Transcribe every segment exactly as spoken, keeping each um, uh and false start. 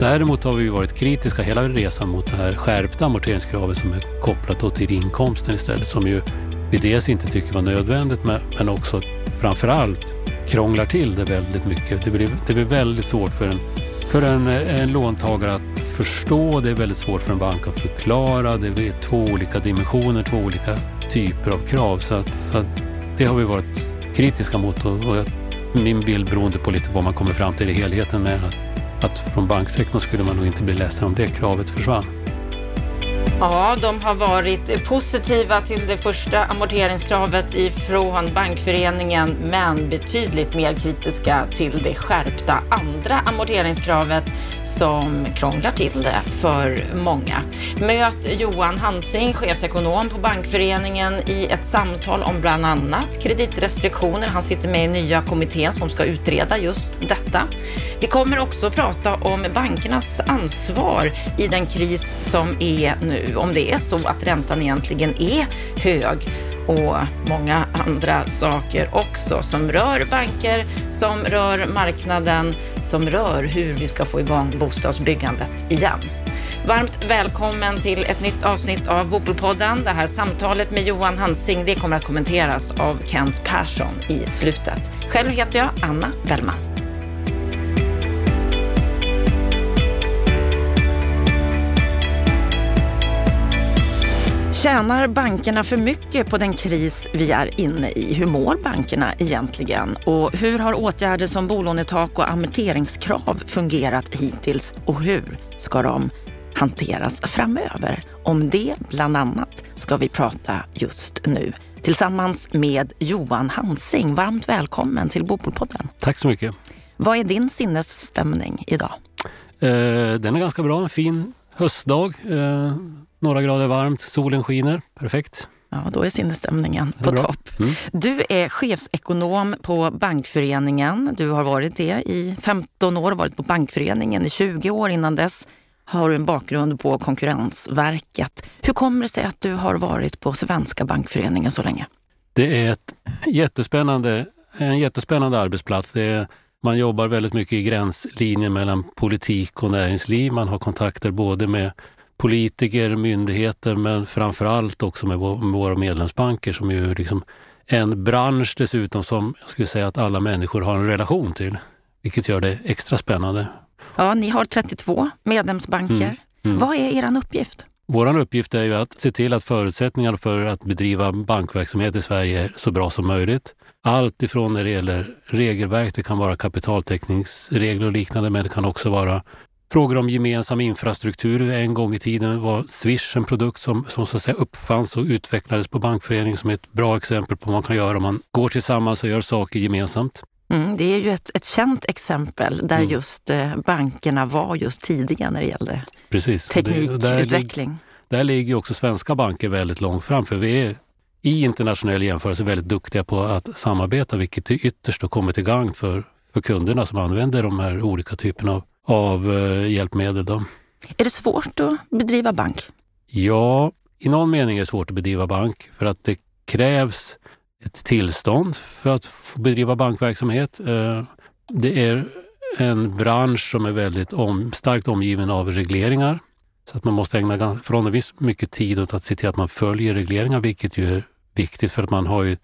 Däremot har vi ju varit kritiska hela resan mot det här skärpta amorteringskravet som är kopplat till inkomsten istället, som ju vi dels inte tycker var nödvändigt med, men också framförallt krånglar till det väldigt mycket. Det blir, det blir väldigt svårt för, en, för en, en låntagare att förstå, det är väldigt svårt för en bank att förklara, det är två olika dimensioner, två olika typer av krav, så att, så att det har vi varit kritiska mot, och, och jag, min bild beroende på lite vad man kommer fram till i helheten är att att från banksektorn skulle man nog inte bli ledsen om det kravet försvann. Ja, de har varit positiva till det första amorteringskravet ifrån Bankföreningen, men betydligt mer kritiska till det skärpta andra amorteringskravet som krånglar till det för många. Möt Johan Hansing, chefsekonom på Bankföreningen, i ett samtal om bland annat kreditrestriktioner. Han sitter med i nya kommittén som ska utreda just detta. Vi kommer också prata om bankernas ansvar i den kris som är nu. Om det är så att räntan egentligen är hög, och många andra saker också som rör banker, som rör marknaden, som rör hur vi ska få igång bostadsbyggandet igen. Varmt välkommen till ett nytt avsnitt av Bopolpodden. Det här samtalet med Johan Hansing, det kommer att kommenteras av Kent Persson i slutet. Själv heter jag Anna Bellman. Tjänar bankerna för mycket på den kris vi är inne i? Hur mår bankerna egentligen? Och hur har åtgärder som bolånetak och amorteringskrav fungerat hittills? Och hur ska de hanteras framöver? Om det bland annat ska vi prata just nu. Tillsammans med Johan Hansing. Varmt välkommen till Bopolpodden. Tack så mycket. Vad är din sinnesstämning idag? Eh, den är ganska bra. En fin höstdag. Eh... Några grader varmt, solen skiner, perfekt. Ja, då är sinnesstämningen på bra. Topp. Mm. Du är chefsekonom på Bankföreningen. Du har varit det i femton år, varit på Bankföreningen i tjugo år innan dess. Har du en bakgrund på Konkurrensverket. Hur kommer det sig att du har varit på Svenska Bankföreningen så länge? Det är ett jättespännande, en jättespännande arbetsplats. Det är... Man jobbar väldigt mycket i gränslinjen mellan politik och näringsliv. Man har kontakter både med politiker, myndigheter, men framförallt också med våra medlemsbanker som ju är liksom en bransch dessutom som jag skulle säga att alla människor har en relation till, vilket gör det extra spännande. Ja, ni har trettiotvå medlemsbanker. Mm, mm. Vad är er uppgift? Vår uppgift är ju att se till att förutsättningarna för att bedriva bankverksamhet i Sverige är så bra som möjligt. Allt ifrån när det gäller regelverk, det kan vara kapitaltäckningsregler och liknande, men det kan också vara frågor om gemensam infrastruktur. En gång i tiden var Swish en produkt som, som så att säga uppfanns och utvecklades på Bankföreningen som ett bra exempel på vad man kan göra om man går tillsammans och gör saker gemensamt. Mm, det är ju ett, ett känt exempel där mm. just eh, bankerna var just tidiga när det gällde Precis. teknikutveckling. Där, där ligger också svenska banker väldigt långt fram, för vi är i internationell jämförelse väldigt duktiga på att samarbeta, vilket är ytterst har kommit igång för, för kunderna som använder de här olika typerna av av hjälpmedel då. Är det svårt att bedriva bank? Ja, i någon mening är det svårt att bedriva bank för att det krävs ett tillstånd för att bedriva bankverksamhet. Det är en bransch som är väldigt om, starkt omgiven av regleringar, så att man måste ägna förhållandevis mycket tid åt att se till att man följer regleringar, vilket ju är viktigt för att man har ju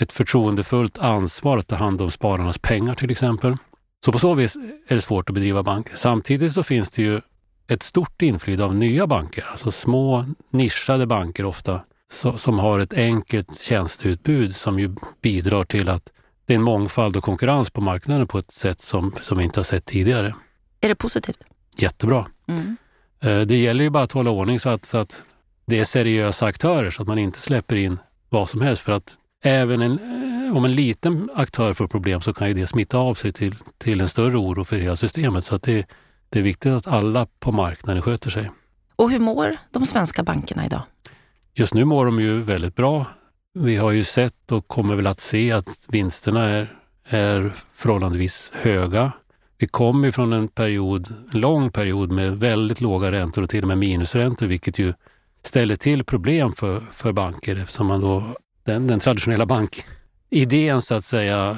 ett förtroendefullt ansvar att ta hand om spararnas pengar till exempel. Så på så vis är det svårt att bedriva bank. Samtidigt så finns det ju ett stort inflytande av nya banker. Alltså små nischade banker ofta så, som har ett enkelt tjänsteutbud som ju bidrar till att det är en mångfald och konkurrens på marknaden på ett sätt som, som vi inte har sett tidigare. Är det positivt? Jättebra. Mm. Det gäller ju bara att hålla ordning så att, så att det är seriösa aktörer så att man inte släpper in vad som helst, för att även en, om en liten aktör får problem så kan ju det smitta av sig till, till en större oro för hela systemet. Så att det, det är viktigt att alla på marknaden sköter sig. Och hur mår de svenska bankerna idag? Just nu mår de ju väldigt bra. Vi har ju sett och kommer väl att se att vinsterna är, är förhållandevis höga. Vi kom ju från en period, en lång period med väldigt låga räntor och till och med minusräntor, vilket ju ställer till problem för, för banker eftersom man då Den, den traditionella bankidén så att säga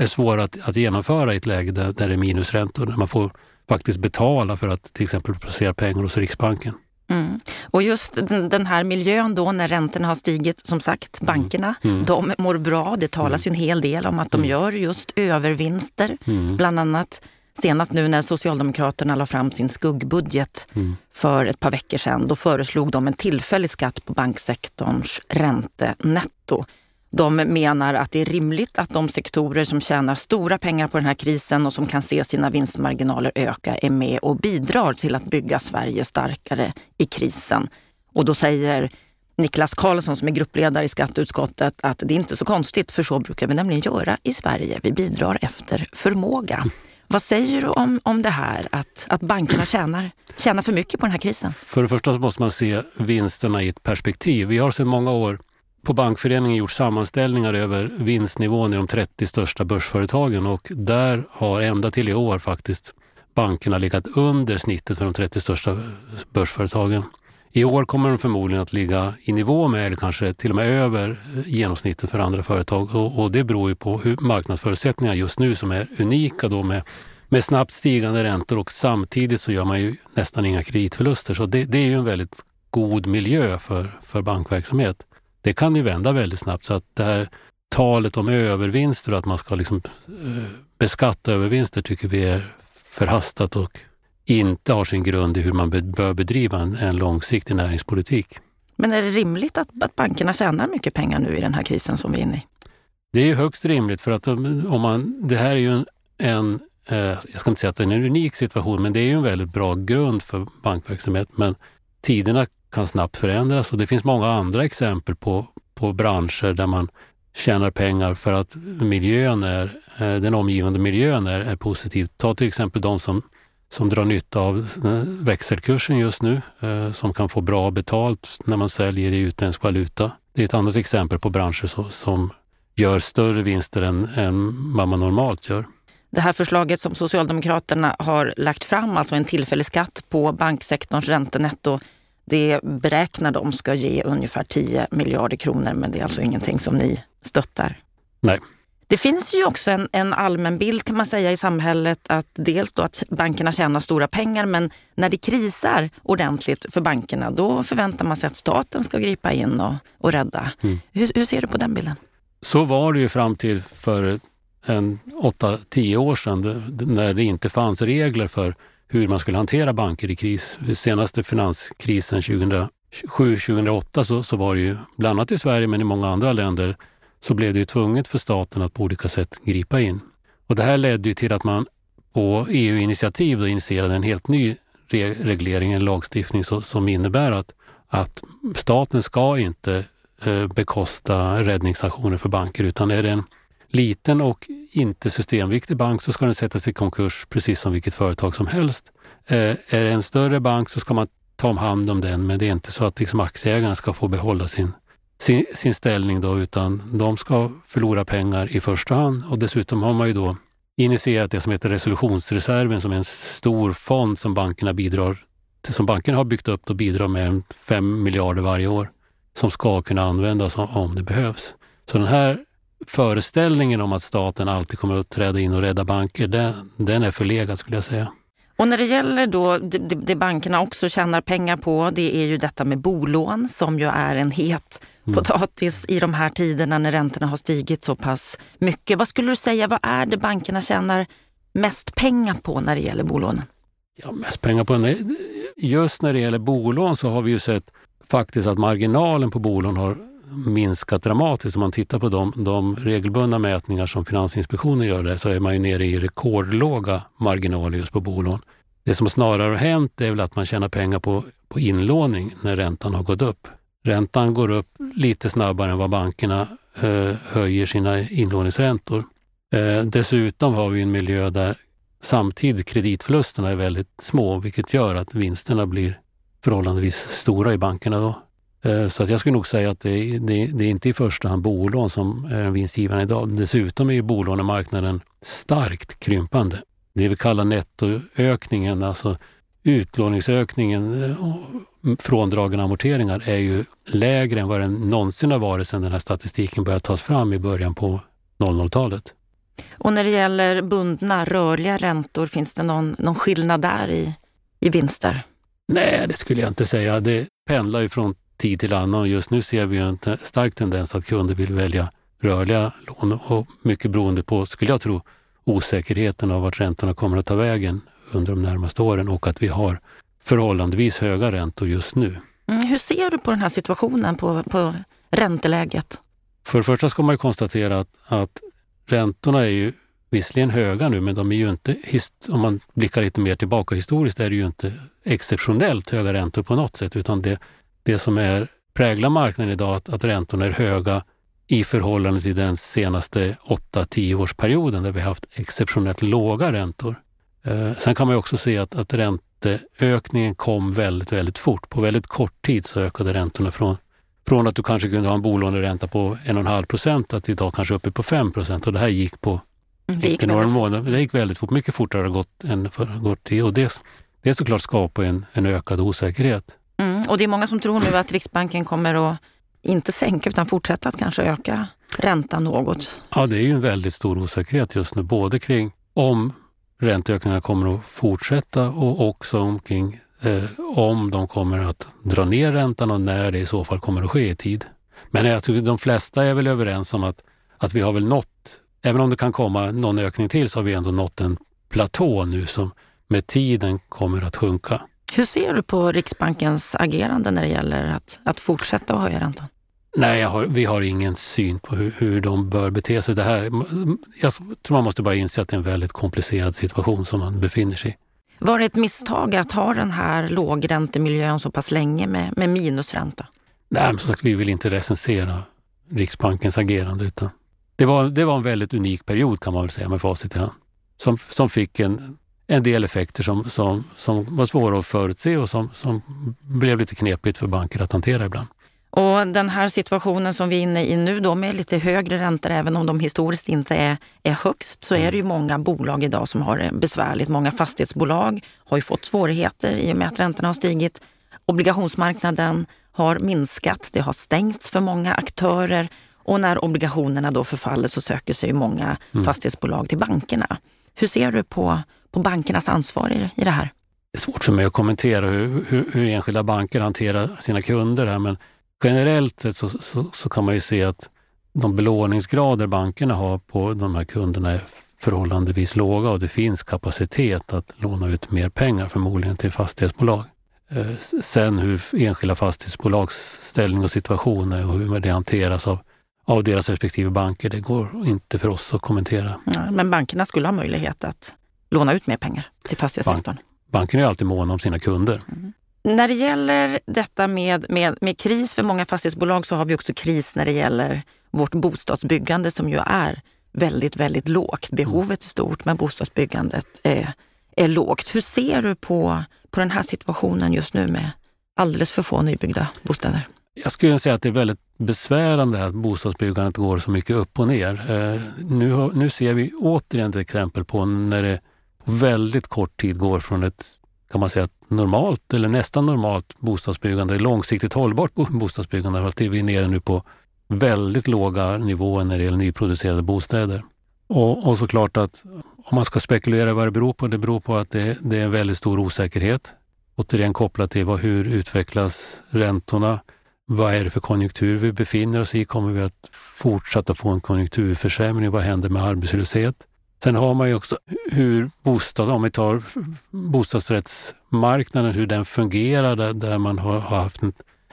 är svår att, att genomföra i ett läge där, där det är minusräntor. Där man får faktiskt betala för att till exempel placera pengar hos Riksbanken. Mm. Och just den här miljön då när räntorna har stigit, som sagt, bankerna, mm. de mår bra. Det talas mm. ju en hel del om att de gör just övervinster, mm. bland annat senast nu när Socialdemokraterna la fram sin skuggbudget mm. för ett par veckor sedan. Då föreslog de en tillfällig skatt på banksektorns räntenetto. De menar att det är rimligt att de sektorer som tjänar stora pengar på den här krisen och som kan se sina vinstmarginaler öka är med och bidrar till att bygga Sverige starkare i krisen. Och då säger Niklas Karlsson, som är gruppledare i skatteutskottet, att det är inte så konstigt, för så brukar vi nämligen göra i Sverige. Vi bidrar efter förmåga. Vad säger du om, om det här, att, att bankerna tjänar, tjänar för mycket på den här krisen? För det första så måste man se vinsterna i ett perspektiv. Vi har sedan många år på Bankföreningen gjort sammanställningar över vinstnivån i de trettio största börsföretagen, och där har ända till i år faktiskt bankerna legat under snittet för de trettio största börsföretagen. I år kommer de förmodligen att ligga i nivå med, eller kanske till och med över, genomsnittet för andra företag. Och, och det beror ju på hur marknadsförutsättningarna just nu, som är unika då med, med snabbt stigande räntor, och samtidigt så gör man ju nästan inga kreditförluster. Så det, det är ju en väldigt god miljö för, för bankverksamhet. Det kan ju vända väldigt snabbt, så att det här talet om övervinster och att man ska liksom beskatta övervinster tycker vi är förhastat och inte har sin grund i hur man bör bedriva en, en långsiktig näringspolitik. Men är det rimligt att, att bankerna tjänar mycket pengar nu i den här krisen som vi är inne i? Det är högst rimligt, för att om man, det här är ju en, en jag ska inte säga att det är en unik situation, men det är ju en väldigt bra grund för bankverksamhet, men tiderna kan snabbt förändras, och det finns många andra exempel på, på branscher där man tjänar pengar för att miljön är, den omgivande miljön är, är positiv. Ta till exempel de som, som drar nytta av växelkursen just nu, eh, som kan få bra betalt när man säljer i utländsk valuta. Det är ett annat exempel på branscher som, som gör större vinster än, än vad man normalt gör. Det här förslaget som Socialdemokraterna har lagt fram, alltså en tillfällig skatt på banksektorns räntenetto, det beräknar de ska ge ungefär tio miljarder kronor, men det är alltså ingenting som ni stöttar. Nej. Det finns ju också en, en allmän bild, kan man säga, i samhället, att dels då att bankerna tjänar stora pengar, men när det krisar ordentligt för bankerna, då förväntar man sig att staten ska gripa in och, och rädda. Mm. Hur, hur ser du på den bilden? Så var det ju fram till för en åtta tio år sedan, när det inte fanns regler för hur man skulle hantera banker i kris. I senaste finanskrisen tjugohundrasju tjugohundraåtta så, så var det ju, bland annat i Sverige men i många andra länder, så blev det ju tvunget för staten att på olika sätt gripa in. Och det här ledde ju till att man på E U-initiativ då initierade en helt ny re- reglering, en lagstiftning så, som innebär att, att staten ska inte eh, bekosta räddningsaktioner för banker, utan är det en liten och inte systemviktig bank så ska den sättas i konkurs precis som vilket företag som helst. Eh, är det en större bank så ska man ta om hand om den, men det är inte så att liksom aktieägarna ska få behålla sin, sin, sin ställning då, utan de ska förlora pengar i första hand. Och dessutom har man ju då initierat det som heter resolutionsreserven, som är en stor fond som bankerna bidrar till, som bankerna har byggt upp och bidrar med fem miljarder varje år, som ska kunna användas om det behövs. Så den här föreställningen om att staten alltid kommer att träda in och rädda banker, den, den är förlegad, skulle jag säga. Och när det gäller då det, det bankerna också tjänar pengar på, det är ju detta med bolån, som ju är en het mm. potatis i de här tiderna när räntorna har stigit så pass mycket. Vad skulle du säga, vad är det bankerna tjänar mest pengar på när det gäller bolånen? Ja, mest pengar på, just när det gäller bolån så har vi ju sett faktiskt att marginalen på bolån har minskat dramatiskt. Om man tittar på de, de regelbundna mätningar som Finansinspektionen gör där, så är man ju nere i rekordlåga marginaler just på bolån. Det som snarare har hänt är väl att man tjänar pengar på, på inlåning när räntan har gått upp. Räntan går upp lite snabbare än vad bankerna eh, höjer sina inlåningsräntor. Eh, dessutom har vi en miljö där samtidigt kreditförlusterna är väldigt små, vilket gör att vinsterna blir förhållandevis stora i bankerna då. Så att jag skulle nog säga att det, det, det är inte i första hand bolån som är en vinstgivare idag. Dessutom är ju bolånemarknaden starkt krympande. Det vi kallar nettoökningen, alltså utlåningsökningen fråndragen amorteringar, är ju lägre än vad den någonsin har varit sedan den här statistiken började tas fram i början på noll noll-talet. Och när det gäller bundna, rörliga räntor, finns det någon, någon skillnad där i, i vinster? Nej, det skulle jag inte säga. Det pendlar ju från tid till annan och just nu ser vi ju en t- stark tendens att kunder vill välja rörliga lån och mycket beroende på, skulle jag tro, osäkerheten av vart räntorna kommer att ta vägen under de närmaste åren och att vi har förhållandevis höga räntor just nu. Mm, hur ser du på den här situationen, på, på ränteläget? För det första ska man ju konstatera att, att räntorna är ju visserligen höga nu, men de är ju inte, om man blickar lite mer tillbaka historiskt, är det ju inte exceptionellt höga räntor på något sätt, utan det, det som är präglar marknaden idag, att, att räntorna är höga i förhållande till den senaste åtta till tio årsperioden där vi har haft exceptionellt låga räntor. Eh, sen kan man ju också se att, att ränteökningen kom väldigt, väldigt fort. På väldigt kort tid så ökade räntorna från, från att du kanske kunde ha en bolåneränta på en komma fem procent att idag kanske uppe på fem procent och det här gick på det gick några månader. Det gick väldigt fort, mycket fortare gått än för kort tid och det, det såklart skapar en, en ökad osäkerhet. Mm, och det är många som tror nu att Riksbanken kommer att inte sänka utan fortsätta att kanske öka räntan något. Ja, det är ju en väldigt stor osäkerhet just nu, både kring om ränteökningarna kommer att fortsätta och också kring eh, om de kommer att dra ner räntan och när det i så fall kommer att ske i tid. Men jag tror de flesta är väl överens om att, att vi har väl nått, även om det kan komma någon ökning till så har vi ändå nått en platå nu som med tiden kommer att sjunka. Hur ser du på Riksbankens agerande när det gäller att, att fortsätta att höja räntan? Nej, jag har, vi har ingen syn på hur, hur de bör bete sig. Det här, jag tror man måste bara inse att det är en väldigt komplicerad situation som man befinner sig i. Var det ett misstag att ha den här lågräntemiljön så pass länge med, med minusränta? Nej, men som sagt, vi vill inte recensera Riksbankens agerande. Utan det, var, det var en väldigt unik period kan man väl säga med facit i hand. Som, som fick en... En del effekter som, som, som var svåra att förutse och som, som blev lite knepigt för banker att hantera ibland. Och den här situationen som vi är inne i nu då med lite högre räntor, även om de historiskt inte är, är högst, så är det ju många bolag idag som har det besvärligt. Många fastighetsbolag har ju fått svårigheter i och med att räntorna har stigit. Obligationsmarknaden har minskat, det har stängts för många aktörer och när obligationerna då förfaller så söker sig många mm. fastighetsbolag till bankerna. Hur ser du på, på bankernas ansvar i det här? Det är svårt för mig att kommentera hur, hur, hur enskilda banker hanterar sina kunder här, men generellt sett så, så, så kan man ju se att de belåningsgrader bankerna har på de här kunderna är förhållandevis låga och det finns kapacitet att låna ut mer pengar förmodligen till fastighetsbolag. Sen hur enskilda fastighetsbolags ställning och situation är och hur det hanteras av av deras respektive banker, det går inte för oss att kommentera. Ja, men bankerna skulle ha möjlighet att låna ut mer pengar till fastighetssektorn. Bank, banken är ju alltid måna om sina kunder. Mm. När det gäller detta med, med, med kris för många fastighetsbolag så har vi också kris när det gäller vårt bostadsbyggande som ju är väldigt, väldigt lågt. Behovet är stort men bostadsbyggandet är, är lågt. Hur ser du på, på den här situationen just nu med alldeles för få nybyggda bostäder? Jag skulle säga att det är väldigt besvärande att bostadsbyggandet går så mycket upp och ner. Eh, nu, nu ser vi återigen ett exempel på när det på väldigt kort tid går från ett, kan man säga, normalt eller nästan normalt bostadsbyggande, långsiktigt hållbart bostadsbyggande, till vi är nere nu på väldigt låga nivåer när det gäller nyproducerade bostäder. Och, och såklart att om man ska spekulera vad det beror på, det beror på att det, det är en väldigt stor osäkerhet. Återigen kopplat till vad, hur utvecklas räntorna. Vad är det för konjunktur vi befinner oss i? Kommer vi att fortsätta få en konjunkturförsämring? Vad händer med arbetslöshet? Sen har man ju också hur bostad, om vi tar bostadsrättsmarknaden, hur den fungerar där man har haft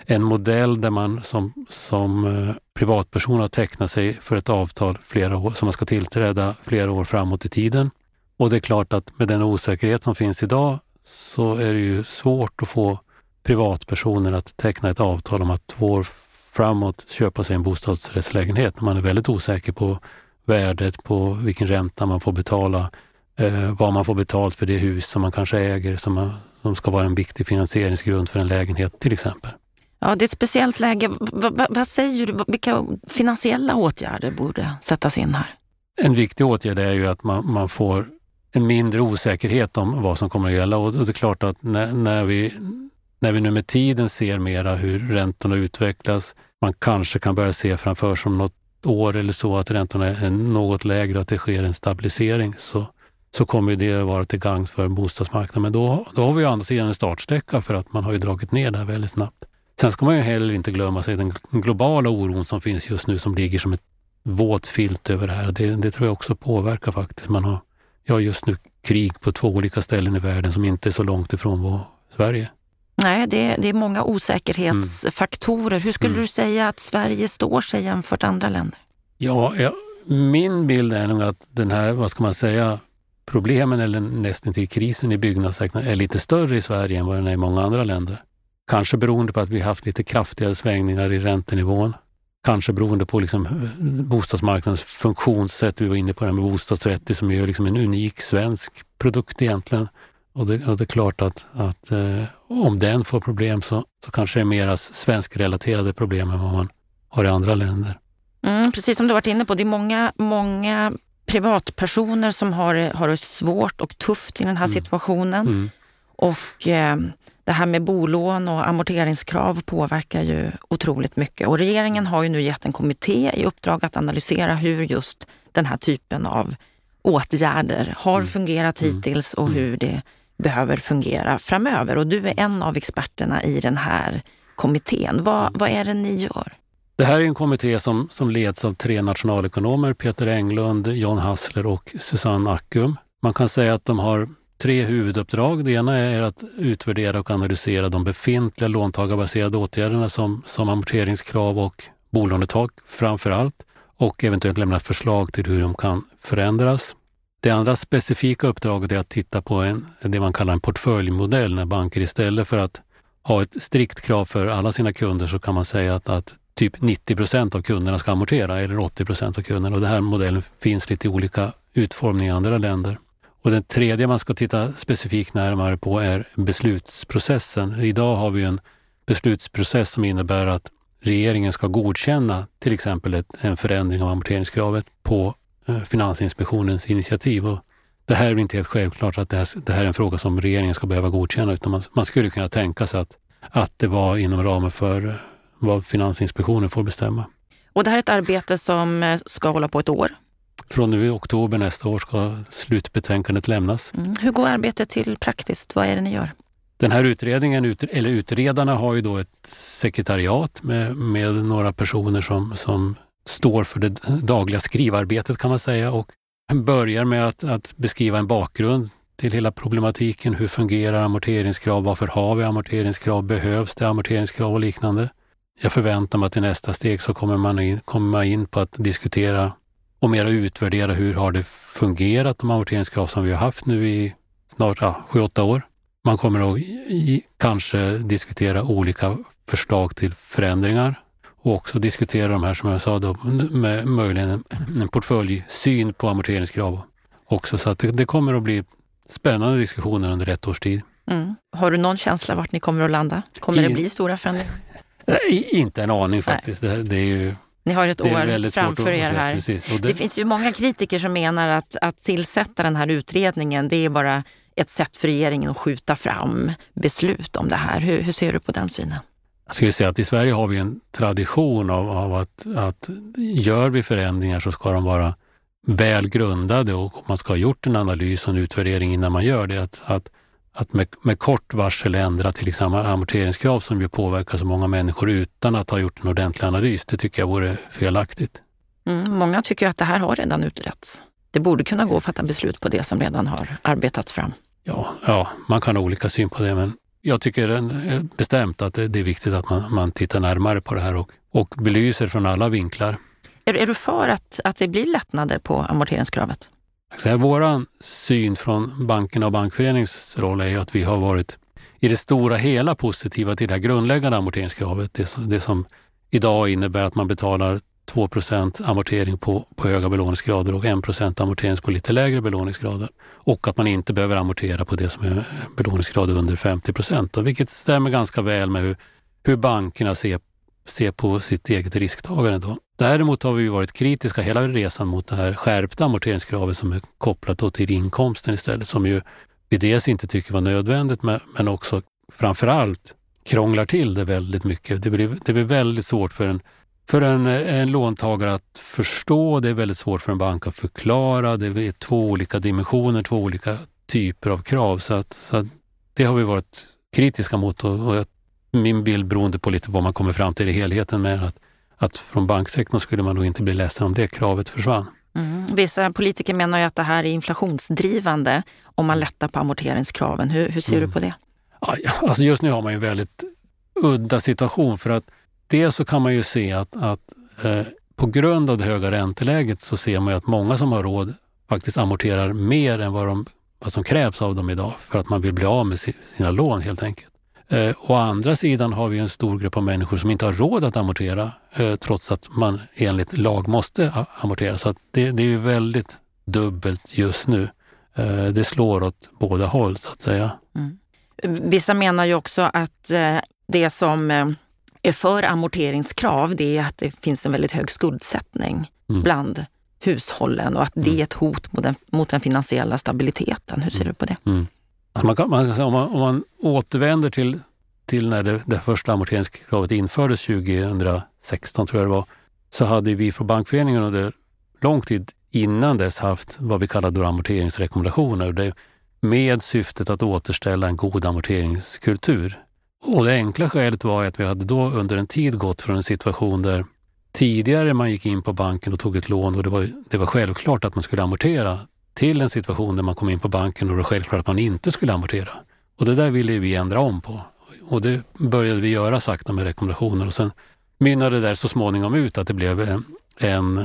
en modell där man som, som privatperson har tecknat sig för ett avtal flera år, som man ska tillträda flera år framåt i tiden. Och det är klart att med den osäkerhet som finns idag så är det ju svårt att få privatpersoner att teckna ett avtal om att två år framåt köpa sig en bostadsrättslägenhet när man är väldigt osäker på värdet, på vilken ränta man får betala, eh, vad man får betalt för det hus som man kanske äger som, man, som ska vara en viktig finansieringsgrund för en lägenhet till exempel. Ja, det är ett speciellt läge. Va, va, vad säger du? Vilka finansiella åtgärder borde sättas in här? En viktig åtgärd är ju att man, man får en mindre osäkerhet om vad som kommer att gälla och, och det är klart att när, när vi När vi nu med tiden ser mera hur räntorna utvecklas, man kanske kan börja se framför som något år eller så att räntorna är något lägre, att det sker en stabilisering, så, så kommer det att vara till gagn för bostadsmarknaden. Men då, då har vi ju andra sidan en startsträcka för att man har ju dragit ner det här väldigt snabbt. Sen ska man ju heller inte glömma sig den globala oron som finns just nu som ligger som ett våt filt över det här. Det, det tror jag också påverkar faktiskt. Man har ja, just nu krig på två olika ställen i världen som inte är så långt ifrån vår Sverige. Nej, det, det är många osäkerhetsfaktorer. Mm. Hur skulle mm. du säga att Sverige står sig jämfört andra länder? Ja, ja, min bild är nog att den här, vad ska man säga, problemen eller nästan till krisen i byggnadssektorn är lite större i Sverige än vad den är i många andra länder. Kanske beroende på att vi har haft lite kraftigare svängningar i räntenivån. Kanske beroende på liksom bostadsmarknadens funktionssätt. Vi var inne på det med bostadsrätter som är liksom en unik svensk produkt egentligen. Och det, och det är klart att, att eh, om den får problem så, så kanske det är mera svenskrelaterade problem än vad man har i andra länder. Mm, precis som du varit inne på, det är många, många privatpersoner som har, har det svårt och tufft i den här mm. situationen. Mm. Och eh, det här med bolån och amorteringskrav påverkar ju otroligt mycket. Och regeringen har ju nu gett en kommitté i uppdrag att analysera hur just den här typen av åtgärder har mm. fungerat hittills och mm. hur det behöver fungera framöver. Och du är en av experterna i den här kommittén. Vad, vad är det ni gör? Det här är en kommitté som, som leds av tre nationalekonomer, Peter Englund, John Hassler och Susanne Ackum. Man kan säga att de har tre huvuduppdrag. Det ena är att utvärdera och analysera de befintliga låntagarbaserade åtgärderna som, som amorteringskrav och bolånetak framför allt, och eventuellt lämna förslag till hur de kan förändras. Det andra specifika uppdraget är att titta på en, det man kallar en portföljmodell, när banker istället för att ha ett strikt krav för alla sina kunder så kan man säga att, att typ nittio procent av kunderna ska amortera eller åttio procent av kunderna, och den här modellen finns lite i olika utformningar i andra länder. Och den tredje man ska titta specifikt närmare på är beslutsprocessen. Idag har vi en beslutsprocess som innebär att regeringen ska godkänna till exempel ett, en förändring av amorteringskravet på Finansinspektionens initiativ. Och det här är inte helt självklart att det här, det här är en fråga som regeringen ska behöva godkänna, utan man, man skulle kunna tänka sig att, att det var inom ramen för vad Finansinspektionen får bestämma. Och det här är ett arbete som ska hålla på ett år? Från nu i oktober nästa år ska slutbetänkandet lämnas. Mm. Hur går arbetet till praktiskt? Vad är det ni gör? Den här utredningen, ut, eller utredarna har ju då ett sekretariat med, med några personer som, som står för det dagliga skrivarbetet kan man säga, och börjar med att, att beskriva en bakgrund till hela problematiken. Hur fungerar amorteringskrav? Varför har vi amorteringskrav? Behövs det amorteringskrav och liknande? Jag förväntar mig att i nästa steg så kommer man in, komma in på att diskutera och mer utvärdera hur har det fungerat, de amorteringskrav som vi har haft nu i snart ja, sju åtta år. Man kommer att i, kanske diskutera olika förslag till förändringar och också diskutera de här som jag sa då, med möjligen en, en portföljsyn på amorteringskrav också. Så att det, det kommer att bli spännande diskussioner under ett års tid. Mm. Har du någon känsla vart ni kommer att landa? Kommer I, det bli stora förändringar? Inte en aning faktiskt. Det, det är ju... Ni har ett år framför er här. Precis, det... det finns ju många kritiker som menar att, att tillsätta den här utredningen, det är bara ett sätt för regeringen att skjuta fram beslut om det här. Hur, hur ser du på den synen? Jag skulle säga att i Sverige har vi en tradition av, av att, att gör vi förändringar så ska de vara välgrundade och man ska ha gjort en analys och en utvärdering innan man gör det. Att, att, att med, med kort varsel ändra till exempel amorteringskrav som ju påverkar så många människor utan att ha gjort en ordentlig analys, det tycker jag vore felaktigt. Mm, många tycker att det här har redan utretts. Det borde kunna gå att fatta beslut på det som redan har arbetats fram. Ja, ja man kan ha olika syn på det, men jag tycker bestämt att det är viktigt att man, man tittar närmare på det här och, och belyser från alla vinklar. Är, är du för att, att det blir lättnader på amorteringskravet? Vår syn från banken och bankföreningens roll är att vi har varit i det stora hela positiva till det här grundläggande amorteringskravet. Det, det som idag innebär att man betalar två procent amortering på, på höga belåningsgrader och en procent amortering på lite lägre belåningsgrader. Och att man inte behöver amortera på det som är belåningsgrad under femtio procent. Vilket stämmer ganska väl med hur, hur bankerna ser, ser på sitt eget risktagande då. Däremot har vi varit kritiska hela resan mot det här skärpta amorteringskravet som är kopplat till inkomsten istället, som ju vi dels inte tycker var nödvändigt men också framförallt krånglar till det väldigt mycket. Det blir, det blir väldigt svårt för en för en, en låntagare att förstå. Det är väldigt svårt för en bank att förklara. Det är två olika dimensioner, två olika typer av krav. Så, att, så att det har vi varit kritiska mot. Och, och jag, min bild, beroende på lite vad man kommer fram till i helheten, med att, att från banksektorn skulle man nog inte bli ledsen om det kravet försvann. Mm. Vissa politiker menar ju att det här är inflationsdrivande om man lättar på amorteringskraven. Hur, hur ser mm. du på det? Alltså just nu har man ju en väldigt udda situation, för att det så kan man ju se att, att eh, på grund av det höga ränteläget så ser man ju att många som har råd faktiskt amorterar mer än vad, de, vad som krävs av dem idag, för att man vill bli av med sina lån helt enkelt. Eh, å andra sidan har vi en stor grupp av människor som inte har råd att amortera eh, trots att man enligt lag måste amortera. Så att det, det är ju väldigt dubbelt just nu. Eh, det slår åt båda håll så att säga. Mm. Vissa menar ju också att eh, det som eh, är för amorteringskrav, det är att det finns en väldigt hög skuldsättning mm. bland hushållen, och att det är ett hot mot den, mot den finansiella stabiliteten. Hur ser mm. du på det? Mm. Alltså man kan, man kan, om, man, om man återvänder till, till när det, det första amorteringskravet infördes tjugohundrasexton tror jag det var, så hade vi från Bankföreningen under lång tid innan dess haft vad vi kallade amorteringsrekommendationer. Det med syftet att återställa en god amorteringskultur. Och det enkla skälet var att vi hade då under en tid gått från en situation där tidigare man gick in på banken och tog ett lån och det var, det var självklart att man skulle amortera, till en situation där man kom in på banken och det var självklart att man inte skulle amortera. Och det där ville vi ändra om på. Och det började vi göra sakta med rekommendationer, och sen mynnade det där så småningom ut att det blev en, en,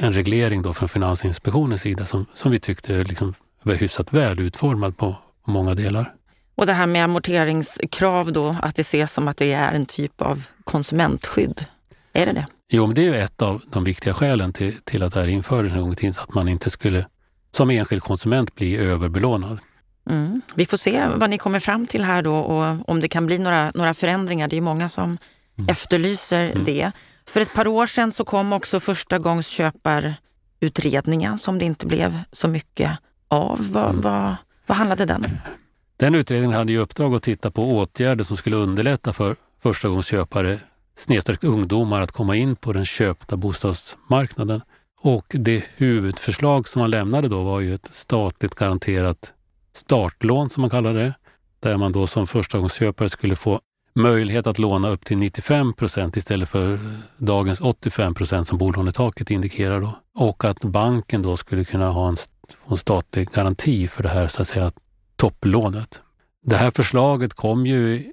en reglering då från Finansinspektionens sida som, som vi tyckte liksom var hyfsat väl utformad på, på många delar. Och det här med amorteringskrav då, att det ses som att det är en typ av konsumentskydd. Är det det? Jo, men det är ju ett av de viktiga skälen till, till att det här infördes en gång i tiden, att man inte skulle som enskild konsument bli överbelånad. Mm. Vi får se vad ni kommer fram till här då, och om det kan bli några, några förändringar. Det är ju många som mm. efterlyser mm. det. För ett par år sedan så kom också första gångs köparutredningen som det inte blev så mycket av. Vad, mm. vad, vad handlade den om? Den utredningen hade ju uppdrag att titta på åtgärder som skulle underlätta för förstagångsköpare, snedsträckt ungdomar, att komma in på den köpta bostadsmarknaden. Och det huvudförslag som man lämnade då var ju ett statligt garanterat startlån som man kallade det, där man då som förstagångsköpare skulle få möjlighet att låna upp till nittiofem procent istället för dagens åttiofem procent som bolånetaket indikerar då. Och att banken då skulle kunna ha en, en statlig garanti för det här så att säga topplånet. Det här förslaget kom ju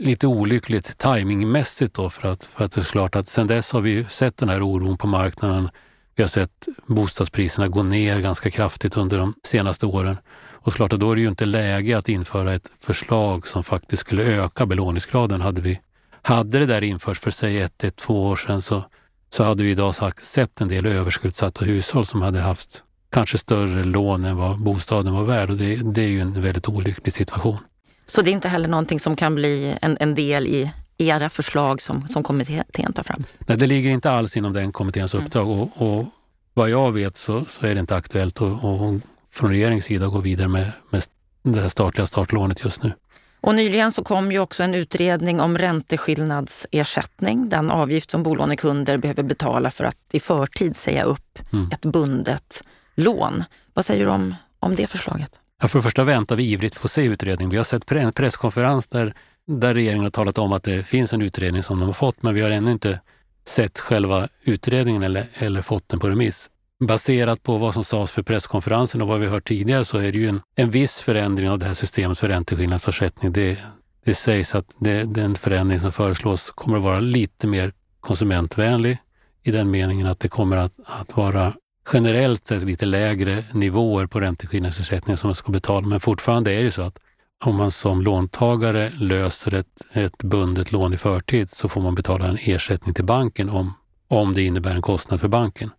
lite olyckligt timingmässigt då, för att, för att det är klart att sen dess har vi ju sett den här oron på marknaden. Vi har sett bostadspriserna gå ner ganska kraftigt under de senaste åren. Och klart att då är det ju inte läge att införa ett förslag som faktiskt skulle öka belåningsgraden. Hade, vi, hade det där införts för sig ett till två år sedan så, så hade vi idag sagt, sett en del överskuldsatta hushåll som hade haft kanske större lån än vad bostaden var värd. Och det, det är ju en väldigt olycklig situation. Så det är inte heller någonting som kan bli en, en del i era förslag som, som kommittén tar fram? Nej, det ligger inte alls inom den kommitténs uppdrag. Mm. Och, och vad jag vet så, så är det inte aktuellt och, och från regeringens sida gå vidare med, med det här statliga startlånet just nu. Och nyligen så kom ju också en utredning om ränteskillnadsersättning, den avgift som bolånekunder behöver betala för att i förtid säga upp mm. ett bundet lån. Vad säger du om, om det förslaget? Ja, för det första väntar vi ivrigt få se utredningen. Vi har sett en presskonferens där Där regeringen har talat om att det finns en utredning som de har fått, men vi har ännu inte sett själva utredningen eller, eller fått den på remiss. Baserat på vad som sades för presskonferensen och vad vi hört tidigare så är det ju en, en viss förändring av det här systemet för ränteskillnadsersättning. Det, det sägs att det, den förändring som föreslås kommer att vara lite mer konsumentvänlig i den meningen att det kommer att, att vara generellt sett lite lägre nivåer på ränteskillnadsersättning som de ska betala, men fortfarande är det ju så att om man som låntagare löser ett, ett bundet lån i förtid så får man betala en ersättning till banken om, om det innebär en kostnad för banken.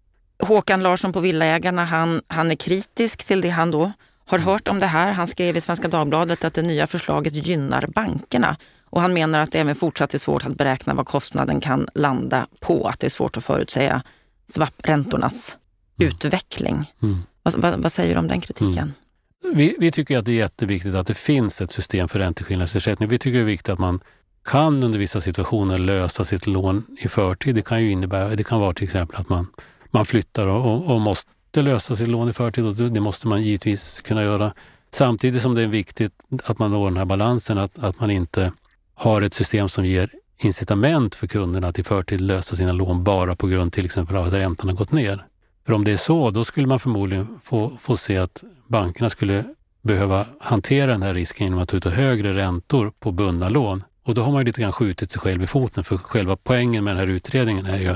Håkan Larsson på Villaägarna, han, han är kritisk till det han då har hört om det här. Han skrev i Svenska Dagbladet att det nya förslaget gynnar bankerna. Och han menar att det även fortsatt är svårt att beräkna vad kostnaden kan landa på. Att det är svårt att förutsäga swap-räntornas mm. utveckling. Mm. Vad, vad, vad säger du om den kritiken? Mm. Vi, vi tycker att det är jätteviktigt att det finns ett system för ränteskillnadsersättning. Vi tycker det är viktigt att man kan under vissa situationer lösa sitt lån i förtid. Det kan ju innebära, det kan vara till exempel att man, man flyttar och, och måste lösa sitt lån i förtid, och det måste man givetvis kunna göra. Samtidigt som det är viktigt att man når den här balansen, att, att man inte har ett system som ger incitament för kunderna att i förtid lösa sina lån bara på grund till exempel av att räntan har gått ner. För om det är så, då skulle man förmodligen få, få se att bankerna skulle behöva hantera den här risken genom att ta ut högre räntor på bundna lån. Och då har man ju lite grann skjutit sig själv i foten, för själva poängen med den här utredningen är ju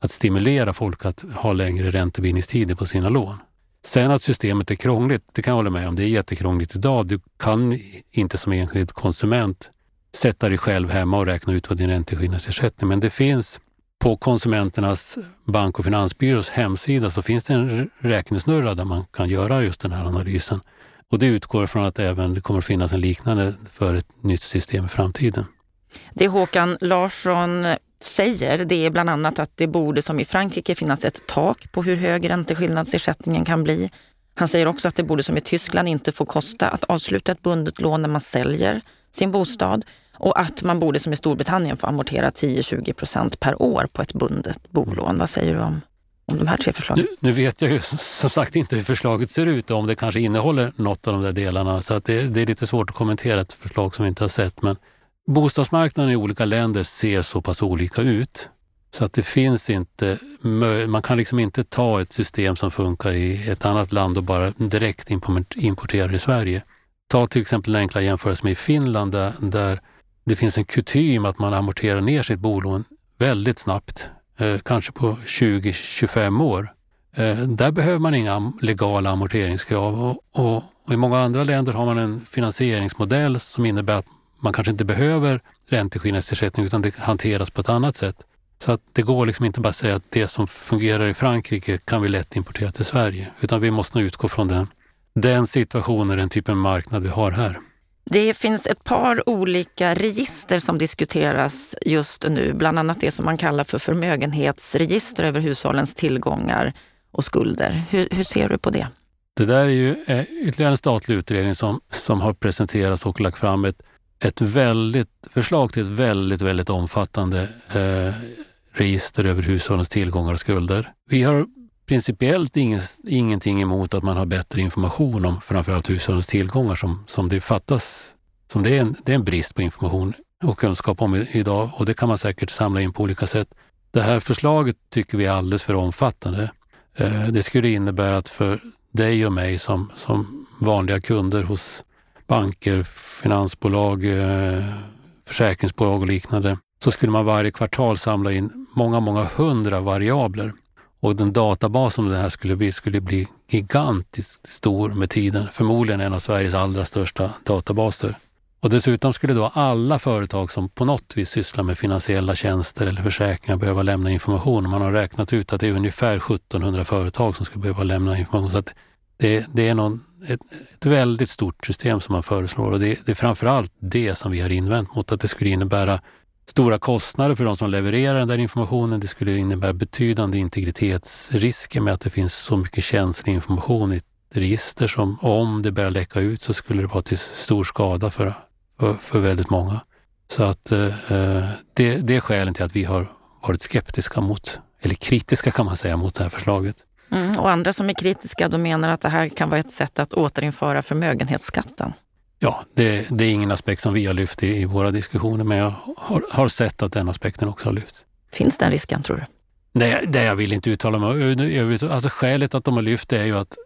att stimulera folk att ha längre räntebindningstider på sina lån. Sen att systemet är krångligt, det kan jag hålla med om. Det är jättekrångligt idag. Du kan inte som enskild konsument sätta dig själv hemma och räkna ut vad din ränteskillnadsersättning. Men det finns på konsumenternas bank- och finansbyrås hemsida, så finns det en räknesnurra där man kan göra just den här analysen. Och det utgår från att även det kommer att finnas en liknande för ett nytt system i framtiden. Det Håkan Larsson säger, det är bland annat att det borde som i Frankrike finnas ett tak på hur hög ränteskillnadsersättningen kan bli. Han säger också att det borde som i Tyskland inte få kosta att avsluta ett bundet lån när man säljer sin bostad, och att man borde som i Storbritannien få amortera tio till tjugo procent per år på ett bundet bolån. Vad säger du om? Om de här tre förslagen. Nu, nu vet jag ju som sagt inte hur förslaget ser ut och om det kanske innehåller något av de där delarna, så att det, det är lite svårt att kommentera ett förslag som vi inte har sett, men bostadsmarknaden i olika länder ser så pass olika ut så att det finns inte, man kan liksom inte ta ett system som funkar i ett annat land och bara direkt importera i Sverige. Ta till exempel den enkla jämförelsen med Finland där, där det finns en kutym att man amorterar ner sitt bolån väldigt snabbt. Kanske på tjugo till tjugofem år. Där behöver man inga legala amorteringskrav. Och, och, och i många andra länder har man en finansieringsmodell som innebär att man kanske inte behöver ränteskillnadsersättning utan det hanteras på ett annat sätt. Så att det går liksom inte bara att säga att det som fungerar i Frankrike kan vi lätt importera till Sverige. Utan vi måste utgå från den, den situationen och den typen av marknad vi har här. Det finns ett par olika register som diskuteras just nu. Bland annat det som man kallar för förmögenhetsregister över hushållens tillgångar och skulder. Hur, hur ser du på det? Det där är ju ytterligare en statlig utredning som, som har presenterats och lagt fram ett, ett väldigt förslag till ett väldigt, väldigt omfattande eh, register över hushållens tillgångar och skulder. Vi har principiellt ingen, ingenting emot att man har bättre information om framförallt hushållens tillgångar som, som det fattas, som det är, en, det är en brist på information och kunskap om idag, och det kan man säkert samla in på olika sätt. Det här förslaget tycker vi är alldeles för omfattande. Eh, det skulle innebära att för dig och mig som, som vanliga kunder hos banker, finansbolag, eh, försäkringsbolag och liknande, så skulle man varje kvartal samla in många, många hundra variabler. Och den databas som det här skulle bli skulle bli gigantiskt stor med tiden. Förmodligen en av Sveriges allra största databaser. Och dessutom skulle då alla företag som på något vis sysslar med finansiella tjänster eller försäkringar behöva lämna information. Man har räknat ut att det är ungefär sjuttonhundra företag som skulle behöva lämna information. Så att det, det är någon, ett, ett väldigt stort system som man föreslår. Och det, det är framförallt det som vi har invänt mot, att det skulle innebära stora kostnader för de som levererar den där informationen. Det skulle innebära betydande integritetsrisker med att det finns så mycket känslig information i ett register som om det börjar läcka ut så skulle det vara till stor skada för, för, för väldigt många. Så att eh, det, det är skälen till att vi har varit skeptiska mot, eller kritiska kan man säga, mot det här förslaget. Mm, och andra som är kritiska, de menar att det här kan vara ett sätt att återinföra förmögenhetsskatten. Ja, det, det är ingen aspekt som vi har lyft i, i våra diskussioner, men jag har, har sett att den aspekten också har lyfts. Finns den risken, tror du? Nej, det jag vill inte uttala mig om. Alltså, skälet att de har lyft är ju att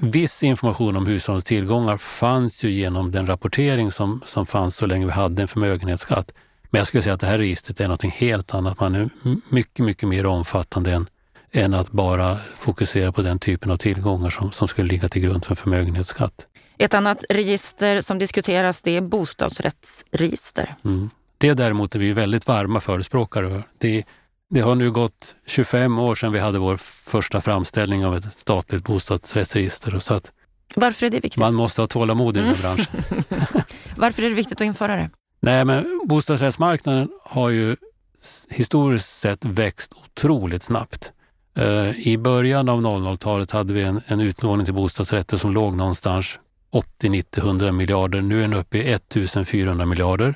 viss information om hushållens tillgångar fanns ju genom den rapportering som, som fanns så länge vi hade en förmögenhetsskatt. Men jag skulle säga att det här registret är något helt annat. Man är mycket, mycket mer omfattande än, än att bara fokusera på den typen av tillgångar som, som skulle ligga till grund för förmögenhetsskatt. Ett annat register som diskuteras, det är bostadsrättsregister. Mm. Det däremot är vi väldigt varma förespråkare. Det, det har nu gått tjugofem år sedan vi hade vår första framställning av ett statligt bostadsrättsregister. Så att varför är det viktigt? Man måste ha tålamod i den här branschen. Varför är det viktigt att införa det? Nej, men bostadsrättsmarknaden har ju historiskt sett växt otroligt snabbt. I början av noll noll-talet hade vi en, en utlåning till bostadsrätter som låg någonstans åttio, nittio, hundra miljarder. Nu är den uppe i fjortonhundra miljarder.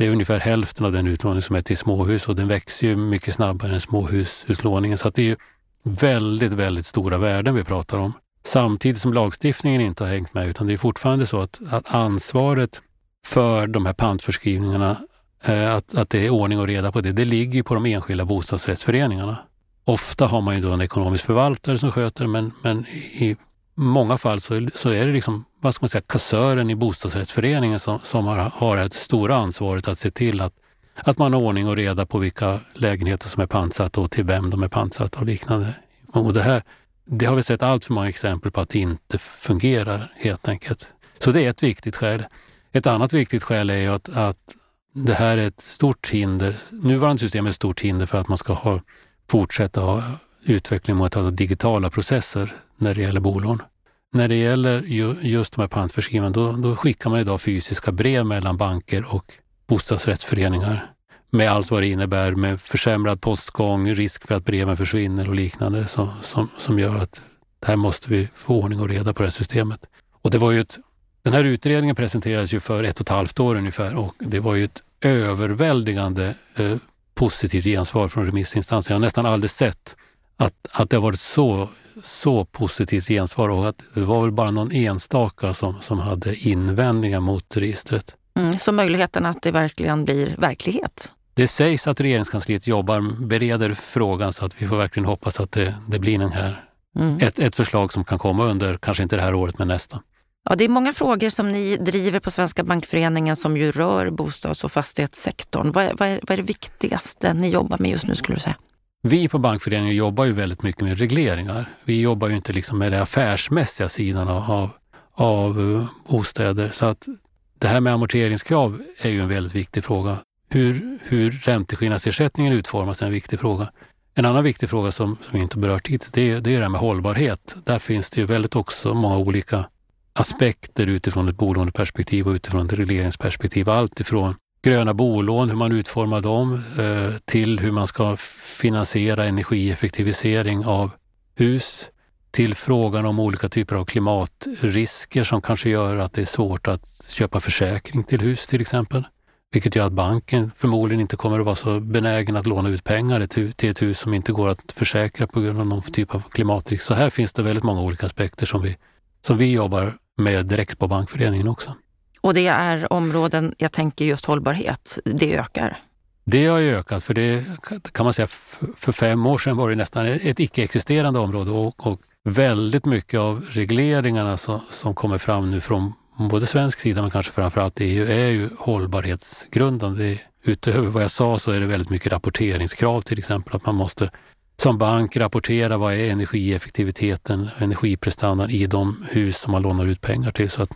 Det är ungefär hälften av den utlåning som är till småhus, och den växer ju mycket snabbare än småhusutlåningen. Så att det är ju väldigt, väldigt stora värden vi pratar om. Samtidigt som lagstiftningen inte har hängt med, utan det är fortfarande så att, att ansvaret för de här pantförskrivningarna, eh, att, att det är ordning och reda på det, det ligger ju på de enskilda bostadsrättsföreningarna. Ofta har man ju då en ekonomisk förvaltare som sköter, men, men i många fall så, så är det liksom, vad ska man säga, kassören i bostadsrättsföreningen som, som har, har ett stora ansvaret att se till att, att man har ordning och reda på vilka lägenheter som är pantsatta och till vem de är pantsatta och liknande. Och det här, det har vi sett allt för många exempel på att det inte fungerar helt enkelt. Så det är ett viktigt skäl. Ett annat viktigt skäl är ju att, att det här är ett stort hinder. Nuvarande system är ett stort hinder för att man ska ha, fortsätta ha utveckling mot att ha digitala processer när det gäller bolån. När det gäller ju, just de här pantförskriven, då, då skickar man idag fysiska brev mellan banker och bostadsrättsföreningar. Med allt vad det innebär, med försämrad postgång, risk för att breven försvinner och liknande, så, som, som gör att det här måste vi få ordning och reda på det här systemet. Och det var ju ett, den här utredningen presenterades ju för ett och ett halvt år ungefär, och det var ju ett överväldigande eh, positivt gensvar från remissinstansen. Jag har nästan aldrig sett att, att det har varit så, så positivt gensvar, och att det var väl bara någon enstaka som, som hade invändningar mot registret. Mm, så möjligheten att det verkligen blir verklighet? Det sägs att regeringskansliet jobbar, bereder frågan, så att vi får verkligen hoppas att det, det blir den här. Mm. Ett, ett förslag som kan komma under, kanske inte det här året men nästa. Ja, det är många frågor som ni driver på Svenska bankföreningen som ju rör bostads- och fastighetssektorn. Vad är, vad är, vad är det viktigaste ni jobbar med just nu, skulle du säga? Vi på bankföreningen jobbar ju väldigt mycket med regleringar. Vi jobbar ju inte liksom med den affärsmässiga sidan av, av bostäder. Så att det här med amorteringskrav är ju en väldigt viktig fråga. Hur, hur ränteskillnadsersättningen utformas är en viktig fråga. En annan viktig fråga som, som vi inte berört hittills, det är det här med hållbarhet. Där finns det ju väldigt också många olika aspekter utifrån ett bolåneperspektiv och utifrån ett regleringsperspektiv. Allt ifrån gröna bolån, hur man utformar dem, till hur man ska finansiera energieffektivisering av hus, till frågan om olika typer av klimatrisker som kanske gör att det är svårt att köpa försäkring till hus till exempel. Vilket gör att banken förmodligen inte kommer att vara så benägen att låna ut pengar till ett hus som inte går att försäkra på grund av någon typ av klimatrisk. Så här finns det väldigt många olika aspekter som vi, som vi jobbar med direkt på bankföreningen också. Och det är områden, jag tänker just hållbarhet, det ökar? Det har ju ökat, för det kan man säga för fem år sedan var det nästan ett icke-existerande område, och, och väldigt mycket av regleringarna som, som kommer fram nu från både svensk sida men kanske framförallt E U är ju hållbarhetsgrundande. Utöver vad jag sa så är det väldigt mycket rapporteringskrav, till exempel att man måste som bank rapportera vad är energieffektiviteten, energiprestandan i de hus som man lånar ut pengar till. Så att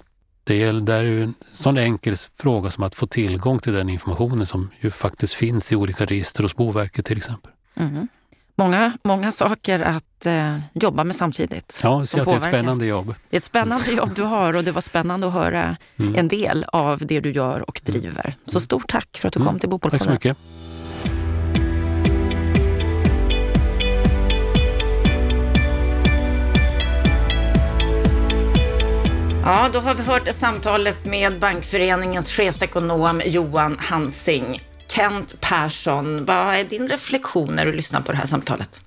det är, det är ju en sån enkel fråga som att få tillgång till den informationen som ju faktiskt finns i olika register hos Boverket till exempel. Mm. Många, många saker att eh, jobba med samtidigt. Ja, så det är ett spännande jobb. Det är ett spännande jobb du har, och det var spännande att höra mm. en del av det du gör och driver. Mm. Så stort tack för att du mm. kom till Bopolpodden. Tack så mycket. Ja, då har vi hört samtalet med Bankföreningens chefsekonom Johan Hansing. Kent Persson, vad är din reflektion när du lyssnar på det här samtalet?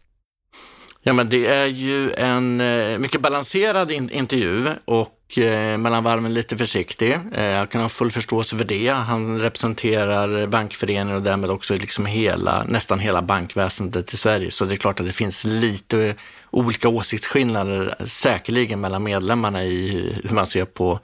Ja, men det är ju en mycket balanserad in- intervju och eh, mellanvarmen lite försiktig. Eh, jag kan ha full förståelse för det. Han representerar bankföreningen och därmed också liksom hela, nästan hela bankväsendet i Sverige. Så det är klart att det finns lite olika åsiktsskillnader säkerligen mellan medlemmarna i hur man ser på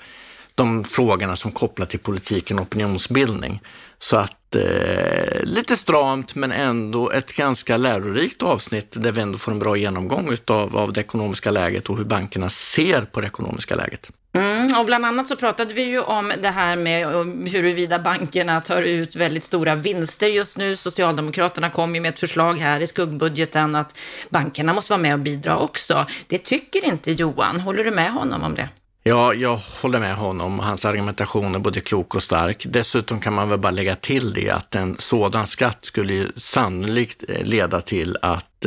de frågorna som kopplar till politiken och opinionsbildning. Så att eh, lite stramt men ändå ett ganska lärorikt avsnitt där vi ändå får en bra genomgång utav, av det ekonomiska läget och hur bankerna ser på det ekonomiska läget. Mm, och bland annat så pratade vi ju om det här med huruvida bankerna tar ut väldigt stora vinster just nu. Socialdemokraterna kom ju med ett förslag här i skuggbudgeten att bankerna måste vara med och bidra också. Det tycker inte Johan. Håller du med honom om det? Ja, jag håller med honom. Hans argumentation är både klok och stark. Dessutom kan man väl bara lägga till det att en sådan skatt skulle ju sannolikt leda till att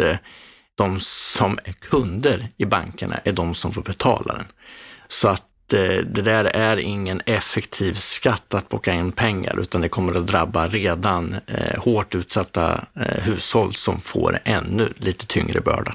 de som är kunder i bankerna är de som får betala den. Så att det där är ingen effektiv skatt att plocka in pengar, utan det kommer att drabba redan eh, hårt utsatta eh, hushåll som får ännu lite tyngre börda.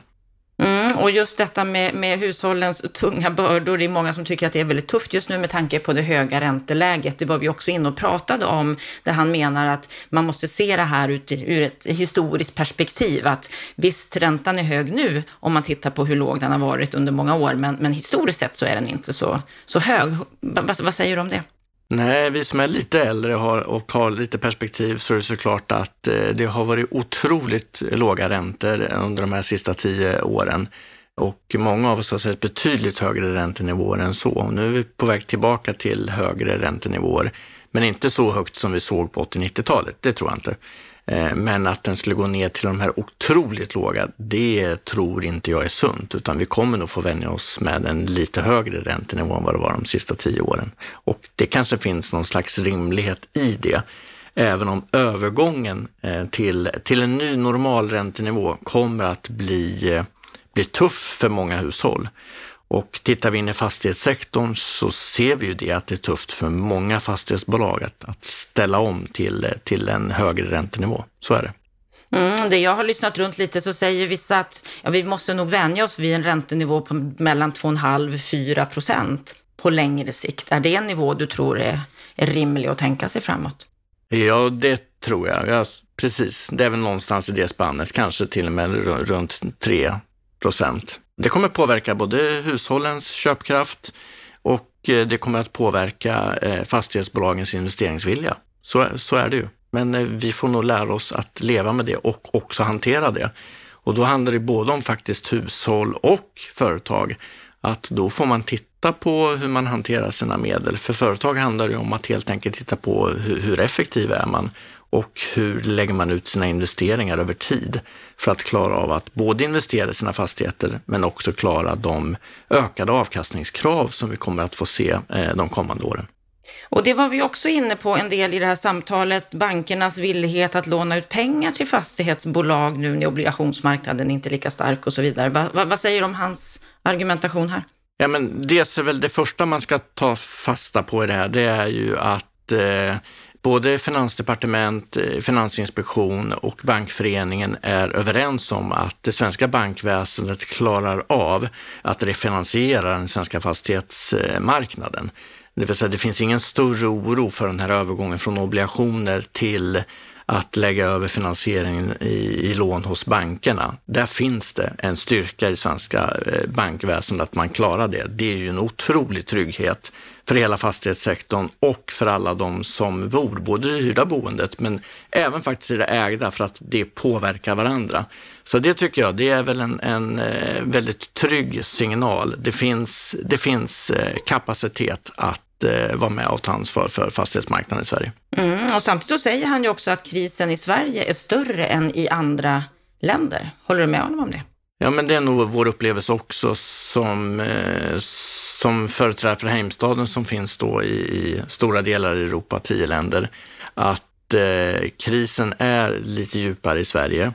Mm, och just detta med, med hushållens tunga bördor, det är många som tycker att det är väldigt tufft just nu med tanke på det höga ränteläget. Det var vi också inne och pratade om, där han menar att man måste se det här ut, ur ett historiskt perspektiv. Att visst, räntan är hög nu om man tittar på hur låg den har varit under många år, men, men historiskt sett så är den inte så, så hög. Va, va, vad säger du om det? Nej, vi som är lite äldre har, och har lite perspektiv, så är det såklart att det har varit otroligt låga räntor under de här sista tio åren. Och många av oss har sett betydligt högre räntenivåer än så. Nu är vi på väg tillbaka till högre räntenivåer, men inte så högt som vi såg på åttio-nittiotalet, det tror jag inte. Men att den skulle gå ner till de här otroligt låga, det tror inte jag är sunt, utan vi kommer nog få vänja oss med en lite högre räntenivå än vad det var de sista tio åren. Och det kanske finns någon slags rimlighet i det, även om övergången till, till en ny normal räntenivå kommer att bli, bli tuff för många hushåll. Och tittar vi in i fastighetssektorn så ser vi ju det att det är tufft för många fastighetsbolag att, att ställa om till, till en högre räntenivå. Så är det. Mm, det jag har lyssnat runt lite, så säger vissa att ja, vi måste nog vänja oss vid en räntenivå på mellan två komma fem till fyra procent på längre sikt. Är det en nivå du tror är, är rimlig att tänka sig framåt? Ja, det tror jag. Ja, precis. Det är väl någonstans i det spannet, kanske till och med runt tre procent. Det kommer påverka både hushållens köpkraft och det kommer att påverka fastighetsbolagens investeringsvilja. Så, så är det ju. Men vi får nog lära oss att leva med det och också hantera det. Och då handlar det både om faktiskt hushåll och företag. Att då får man titta på hur man hanterar sina medel. För företag handlar det om att helt enkelt titta på hur, hur effektiv är man. Och hur lägger man ut sina investeringar över tid för att klara av att både investera i sina fastigheter men också klara de ökade avkastningskrav som vi kommer att få se de kommande åren. Och det var vi också inne på en del i det här samtalet, bankernas villighet att låna ut pengar till fastighetsbolag nu när obligationsmarknaden inte är lika stark och så vidare. Va, va, vad säger du om hans argumentation här? Ja, men det är väl det första man ska ta fasta på i det här, det är ju att eh, både Finansdepartement, Finansinspektion och Bankföreningen är överens om att det svenska bankväsendet klarar av att refinansiera den svenska fastighetsmarknaden. Det vill säga, det finns ingen större oro för den här övergången från obligationer till att lägga över finansieringen i, i lån hos bankerna. Där finns det en styrka i svenska bankväsendet att man klarar det. Det är ju en otrolig trygghet för hela fastighetssektorn och för alla de som bor, både i hyrda boendet men även faktiskt i det ägda, för att det påverkar varandra. Så det tycker jag, det är väl en, en väldigt trygg signal. Det finns, det finns kapacitet att var med och ta ansvar för fastighetsmarknaden i Sverige. Mm, och samtidigt så säger han ju också att krisen i Sverige är större än i andra länder. Håller du med honom om det? Ja, men det är nog vår upplevelse också som, som företrädare för Heimstaden som finns då i stora delar i Europa, tio länder, att eh, krisen är lite djupare i Sverige.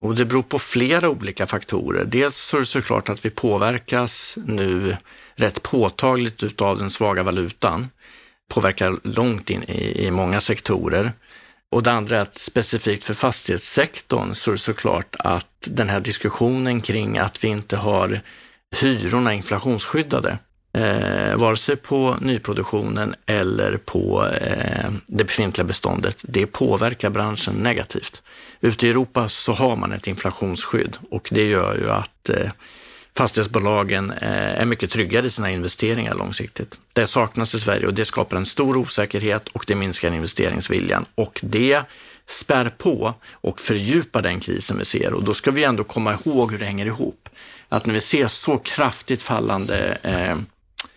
Och det beror på flera olika faktorer. Dels så är det såklart att vi påverkas nu rätt påtagligt utav den svaga valutan. Påverkar långt in i, i många sektorer. Och det andra är att specifikt för fastighetssektorn så är det såklart att den här diskussionen kring att vi inte har hyrorna inflationsskyddade. Eh, vare sig på nyproduktionen eller på eh, det befintliga beståndet, det påverkar branschen negativt. Ute i Europa så har man ett inflationsskydd och det gör ju att eh, fastighetsbolagen eh, är mycket tryggare i sina investeringar långsiktigt. Det saknas i Sverige och det skapar en stor osäkerhet och det minskar investeringsviljan och det spär på och fördjupar den krisen vi ser. Och då ska vi ändå komma ihåg hur det hänger ihop. Att när vi ser så kraftigt fallande eh,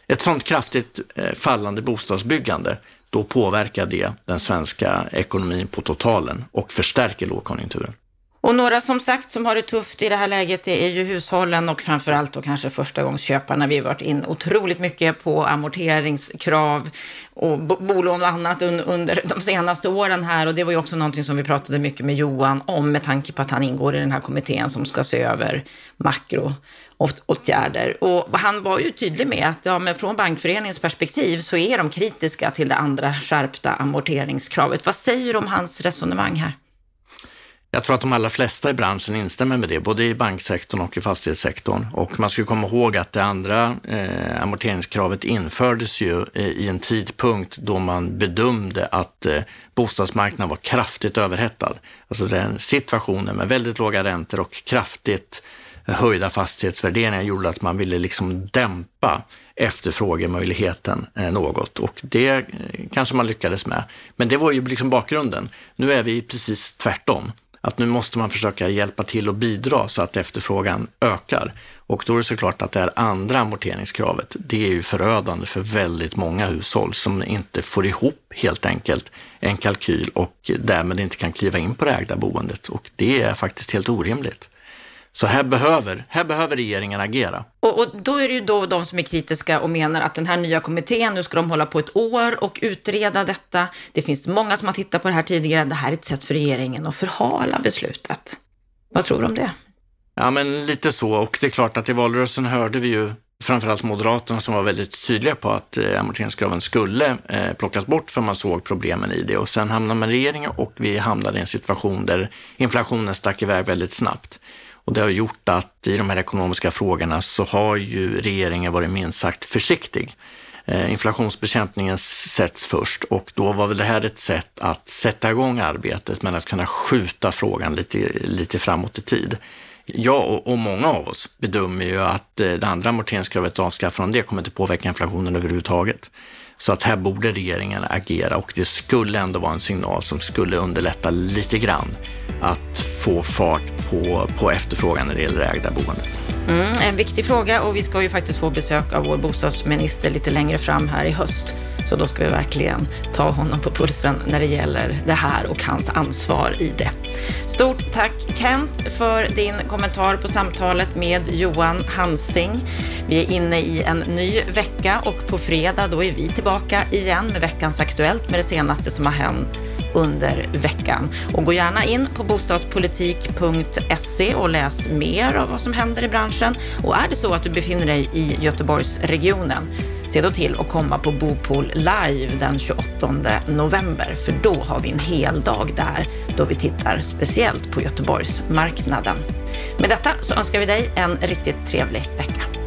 ett sånt kraftigt fallande bostadsbyggande, då påverkar det den svenska ekonomin på totalen och förstärker lågkonjunkturen. Och några som sagt som har det tufft i det här läget är ju hushållen och framförallt och kanske första gångs köparna. Vi har varit in otroligt mycket på amorteringskrav och bolån och annat under de senaste åren här. Och det var ju också någonting som vi pratade mycket med Johan om med tanke på att han ingår i den här kommittén som ska se över makro. åtgärder. Och han var ju tydlig med att ja, men från bankföreningens perspektiv så är de kritiska till det andra skärpta amorteringskravet. Vad säger du om hans resonemang här? Jag tror att de allra flesta i branschen instämmer med det, både i banksektorn och i fastighetssektorn. Och man ska komma ihåg att det andra eh, amorteringskravet infördes ju eh, i en tidpunkt då man bedömde att eh, bostadsmarknaden var kraftigt överhettad. Alltså den situationen med väldigt låga räntor och kraftigt höjda fastighetsvärderingar gjorde att man ville liksom dämpa efterfrågemöjligheten något, och det kanske man lyckades med. Men det var ju liksom bakgrunden. Nu är vi precis tvärtom. Att nu måste man försöka hjälpa till och bidra så att efterfrågan ökar. Och då är det såklart att det här andra amorteringskravet, det är ju förödande för väldigt många hushåll som inte får ihop helt enkelt en kalkyl och därmed inte kan kliva in på det ägda boendet. Och det är faktiskt helt orimligt. Så här behöver, här behöver regeringen agera. Och, och då är det ju då de som är kritiska och menar att den här nya kommittén, nu ska de hålla på ett år och utreda detta. Det finns många som har tittat på det här tidigare. Det här är ett sätt för regeringen att förhala beslutet. Vad tror du om det? Ja, men lite så. Och det är klart att i valrörelsen hörde vi ju framförallt Moderaterna som var väldigt tydliga på att eh, amorteringskraven skulle eh, plockas bort för man såg problemen i det. Och sen hamnade man i regeringen och vi hamnade i en situation där inflationen stack iväg väldigt snabbt. Och det har gjort att i de här ekonomiska frågorna så har ju regeringen varit minst sagt försiktig. Inflationsbekämpningen sätts först och då var väl det här ett sätt att sätta igång arbetet men att kunna skjuta frågan lite, lite framåt i tid. Jag och, och många av oss bedömer ju att det andra amorteringskravet avskaffande det kommer inte påverka inflationen överhuvudtaget. Så att här borde regeringen agera och det skulle ändå vara en signal som skulle underlätta lite grann att få fart på, på efterfrågan när det gäller det ägda boendet. Mm, en viktig fråga och vi ska ju faktiskt få besök av vår bostadsminister lite längre fram här i höst. Så då ska vi verkligen ta honom på pulsen när det gäller det här och hans ansvar i det. Stort tack Kent för din kommentar på samtalet med Johan Hansing. Vi är inne i en ny vecka och på fredag då är vi tillbaka igen med veckans Aktuellt med det senaste som har hänt under veckan. Och gå gärna in på bostadspolitik punkt se och läs mer av vad som händer i branschen. Och är det så att du befinner dig i Göteborgsregionen, se då till att komma på Bopol live den tjugoåttonde november för då har vi en hel dag där då vi tittar speciellt på Göteborgsmarknaden. Med detta så önskar vi dig en riktigt trevlig vecka.